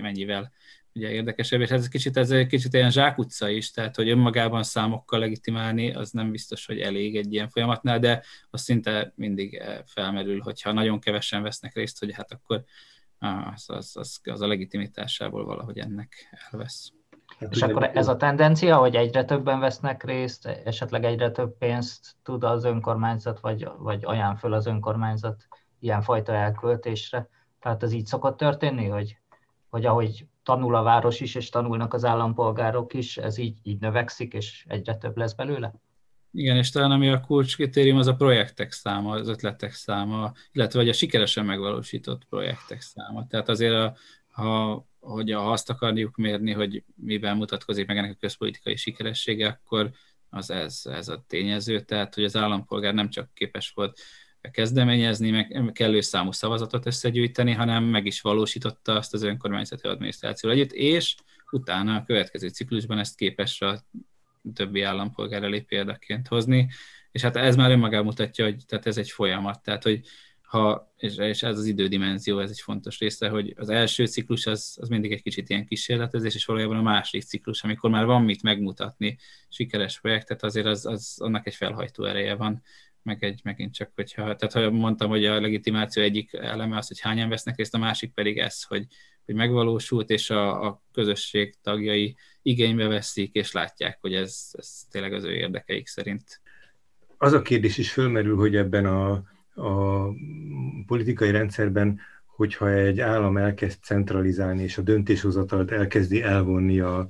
mennyivel ugye érdekesebb, és ez egy kicsit ilyen zsákutca is, tehát hogy önmagában számokkal legitimálni, az nem biztos, hogy elég egy ilyen folyamatnál, de az szinte mindig felmerül, hogyha nagyon kevesen vesznek részt, hogy hát akkor az a legitimitásából valahogy ennek elvesz. Hát, és akkor ez a tendencia, hogy egyre többen vesznek részt, esetleg egyre több pénzt tud az önkormányzat, vagy ajánl föl az önkormányzat ilyenfajta elköltésre. Tehát ez így szokott történni, hogy ahogy tanul a város is, és tanulnak az állampolgárok is, ez így növekszik, és egyre több lesz belőle? Igen, és talán ami a kulcskritérium, az a projektek száma, az ötletek száma, illetve a sikeresen megvalósított projektek száma. Tehát azért ha azt akarjuk mérni, hogy miben mutatkozik meg ennek a közpolitikai sikeressége, akkor az ez a tényező, tehát hogy az állampolgár nem csak képes volt kezdeményezni, meg kellő számú szavazatot összegyűjteni, hanem meg is valósította azt az önkormányzati adminisztrációval együtt, és utána a következő ciklusban ezt képes a többi állampolgár elé példaként hozni, és hát ez már önmagában mutatja, hogy tehát ez egy folyamat, tehát hogy és ez az idődimenzió, ez egy fontos része, hogy az első ciklus az mindig egy kicsit ilyen kísérletezés, és valójában a második ciklus, amikor már van mit megmutatni, sikeres projektet, azért annak egy felhajtó ereje van, megint csak, tehát mondtam, hogy a legitimáció egyik eleme az, hogy hányan vesznek részt, a másik pedig ez, hogy megvalósult, és a közösség tagjai igénybe veszik, és látják, hogy ez tényleg az ő érdekeik szerint. Az a kérdés is fölmerül, hogy ebben a politikai rendszerben, hogyha egy állam elkezd centralizálni, és a döntéshozatalt elkezdi elvonni a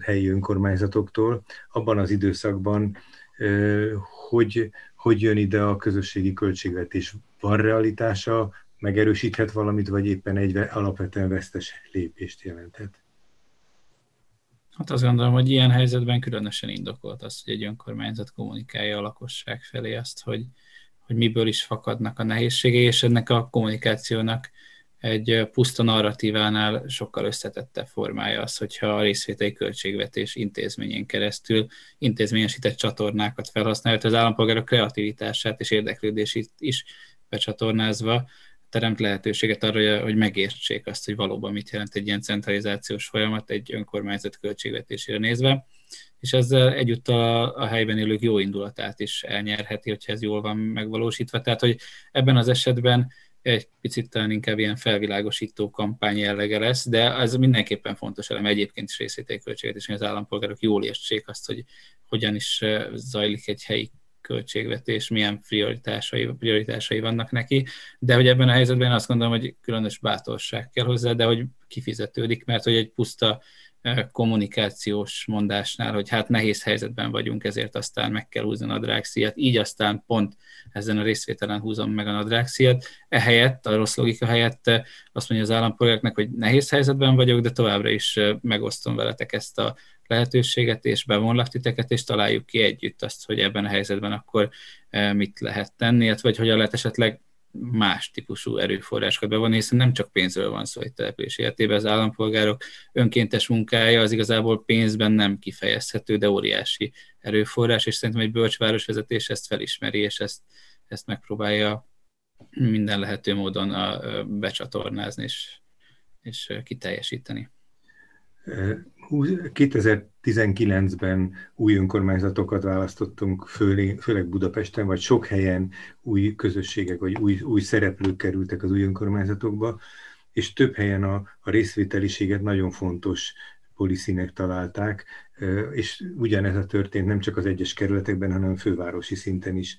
helyi önkormányzatoktól, abban az időszakban hogy jön ide a közösségi költségvetés? Van realitása, megerősíthet valamit, vagy éppen egy alapvetően vesztes lépést jelenthet? Hát azt gondolom, hogy ilyen helyzetben különösen indokolt az, hogy egy önkormányzat kommunikálja a lakosság felé azt, hogy miből is fakadnak a nehézségei, és ennek a kommunikációnak egy puszta narratívánál sokkal összetettebb formája az, hogyha a részvételi költségvetés intézményén keresztül intézményesített csatornákat felhasználja, az állampolgárok kreativitását és érdeklődését is becsatornázva teremt lehetőséget arra, hogy megértsék azt, hogy valóban mit jelent egy ilyen centralizációs folyamat egy önkormányzat költségvetésére nézve, és ezzel egyúttal a helyben élők jó indulatát is elnyerheti, hogyha ez jól van megvalósítva. Tehát, hogy ebben az esetben egy picit talán inkább ilyen felvilágosító kampány jellege lesz, de ez mindenképpen fontos elem egyébként is részvételi költségvetésnél, hogy az állampolgárok jól értsék azt, hogy hogyan is zajlik egy helyi költségvetés, milyen prioritásai vannak neki, de hogy ebben a helyzetben azt gondolom, hogy különös bátorság kell hozzá, de hogy kifizetődik, mert hogy egy puszta kommunikációs mondásnál, hogy hát nehéz helyzetben vagyunk, ezért aztán meg kell húzni a nadrágszíjat, így aztán pont ezen a részvételen húzom meg a nadrágszíjat. Ehelyett, a rossz logika helyett azt mondja az állampolgároknak, hogy nehéz helyzetben vagyok, de továbbra is megosztom veletek ezt a lehetőséget, és bevonlak titeket, és találjuk ki együtt azt, hogy ebben a helyzetben akkor mit lehet tenni, vagy hogyan lehet esetleg más típusú erőforrásokat bevonni, hiszen nem csak pénzről van szó egy település életében, az állampolgárok önkéntes munkája az igazából pénzben nem kifejezhető, de óriási erőforrás, és szerintem egy bölcs városvezetés ezt felismeri, és ezt megpróbálja minden lehető módon becsatornázni és kiteljesíteni. 2019-ben új önkormányzatokat választottunk, főleg Budapesten, vagy sok helyen új közösségek, vagy új szereplők kerültek az új önkormányzatokba, és több helyen a részvételiséget nagyon fontos policynek találták, és ugyanez a történt nem csak az egyes kerületekben, hanem fővárosi szinten is.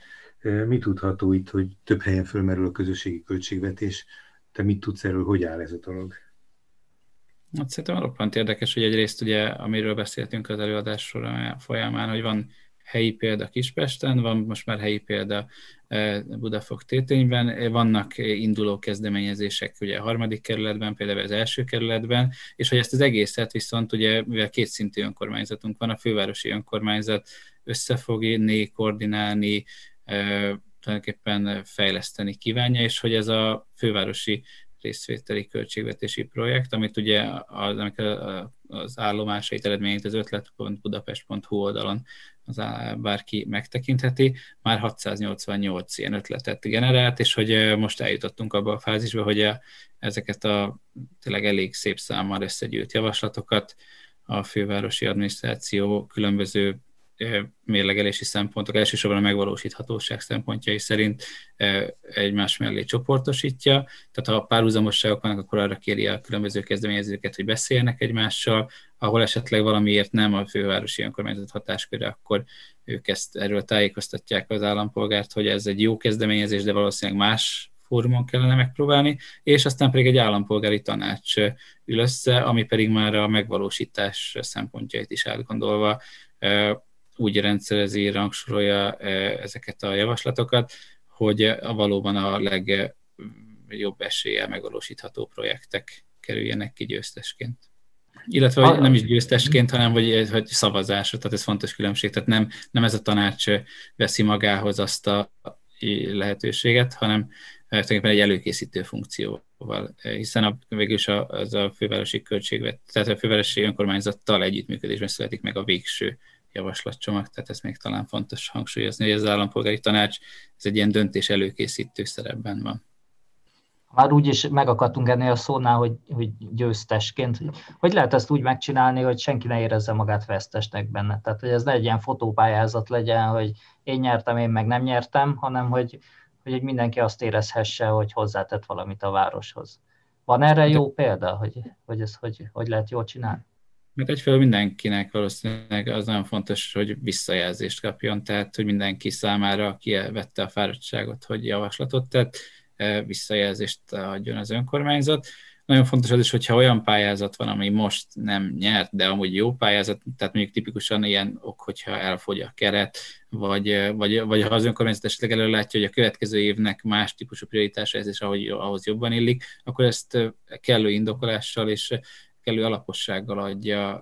Mi tudható itt, hogy több helyen fölmerül a közösségi költségvetés? Te mit tudsz erről, hogy áll ez a dolog? Hát szerintem roppant érdekes, hogy egyrészt ugye, amiről beszéltünk az előadásról folyamán, hogy van helyi példa Kispesten, van most már helyi példa Budafok-Tétényben, vannak induló kezdeményezések ugye a harmadik kerületben, például az első kerületben, és hogy ezt az egészet viszont ugye, mivel kétszintű önkormányzatunk van, a fővárosi önkormányzat összefogni, koordinálni, tulajdonképpen fejleszteni kívánja, és hogy ez a fővárosi részvételi költségvetési projekt, amit ugye az állomásait, eredményét az ötlet.budapest.hu oldalon az bárki megtekintheti, már 688 ilyen ötletet generált, és hogy most eljutottunk abba a fázisba, hogy ezeket a tényleg elég szép számmal összegyűjt javaslatokat a fővárosi adminisztráció különböző mérlegelési szempontok, elsősorban a megvalósíthatóság szempontjai szerint egymás mellé csoportosítja. Tehát ha párhuzamosságok vannak, akkor arra kéri a különböző kezdeményezőket, hogy beszéljenek egymással, ahol esetleg valamiért nem a fővárosi önkormányzat hatásköre, akkor ők ezt erről tájékoztatják az állampolgárt, hogy ez egy jó kezdeményezés, de valószínűleg más fórumon kellene megpróbálni, és aztán pedig egy állampolgári tanács ül össze, ami pedig már a megvalósítás szempontjait is átgondolva úgy rendszerezi, rangsorolja ezeket a javaslatokat, hogy valóban a legjobb eséllyel megvalósítható projektek kerüljenek ki győztesként. Illetve hogy nem is győztesként, hanem hogy szavazásra, tehát ez fontos különbség. Tehát nem ez a tanács veszi magához azt a lehetőséget, hanem tulajdonképpen egy előkészítő funkcióval, hiszen végülis az a fővárosi költségvet, tehát a fővárosi önkormányzattal együttműködésben születik meg a végső javaslatcsomag, tehát ez még talán fontos hangsúlyozni, hogy az állampolgári tanács ez egy ilyen döntés előkészítő szerepben van. Már úgyis megakadtunk ennél a szónál, hogy győztesként. Hogy lehet ezt úgy megcsinálni, hogy senki ne érezze magát vesztesnek benne? Tehát, hogy ez ne egy ilyen fotópályázat legyen, hogy én nyertem, én meg nem nyertem, hanem hogy mindenki azt érezhesse, hogy hozzátett valamit a városhoz. Van erre jó példa, hogy ezt hogy lehet jól csinálni? Mert egyfelől mindenkinek valószínűleg az nagyon fontos, hogy visszajelzést kapjon, tehát hogy mindenki számára, aki vette a fáradtságot, hogy javaslatot tett, visszajelzést adjon az önkormányzat. Nagyon fontos az is, hogyha olyan pályázat van, ami most nem nyert, de amúgy jó pályázat, tehát mondjuk tipikusan ilyen ok, hogyha elfogy a keret, vagy ha az önkormányzat esetleg előlátja, hogy a következő évnek más típusú prioritása ez, és ahhoz jobban illik, akkor ezt kellő indokolással és kellő alapossággal adja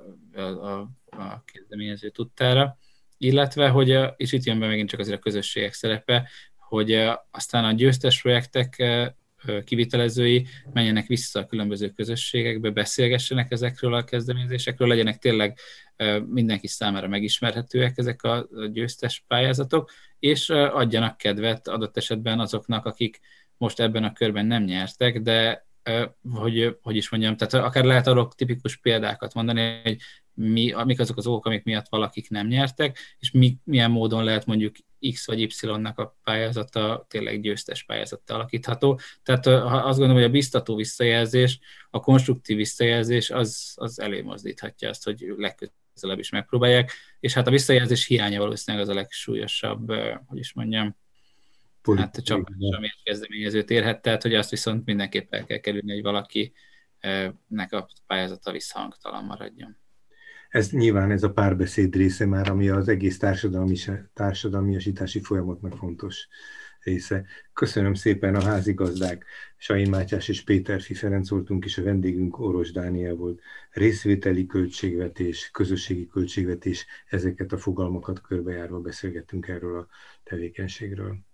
a kezdeményező tudtára, illetve, és itt jön be megint csak azért a közösségek szerepe, hogy aztán a győztes projektek kivitelezői menjenek vissza a különböző közösségekbe, beszélgessenek ezekről a kezdeményezésekről, legyenek tényleg mindenki számára megismerhetőek ezek a győztes pályázatok, és adjanak kedvet adott esetben azoknak, akik most ebben a körben nem nyertek, de hogy is mondjam, tehát akár lehet arról tipikus példákat mondani, hogy mik azok az okok, amik miatt valakik nem nyertek, és milyen módon lehet mondjuk X vagy Y-nak a pályázata tényleg győztes pályázattal alakítható. Tehát azt gondolom, hogy a biztató visszajelzés, a konstruktív visszajelzés az előmozdíthatja azt, hogy legközelebb is megpróbálják, és hát a visszajelzés hiánya valószínűleg az a legsúlyosabb, hogy is mondjam, hát a csapásra mért kezdeményezőt érhet, tehát hogy azt viszont mindenképp el kell kerülni, hogy valakinek a pályázata visszhangtalan maradjon. Ez nyilván ez a párbeszéd része már, ami az egész társadalmiasítási folyamatnak fontos része. Köszönöm szépen a házigazdák, Sain Mátyás és Péterfi Ferenc voltunk, és a vendégünk Orosz Dániel volt. Részvételi költségvetés, közösségi költségvetés, ezeket a fogalmakat körbejárva beszélgettünk erről a tevékenységről.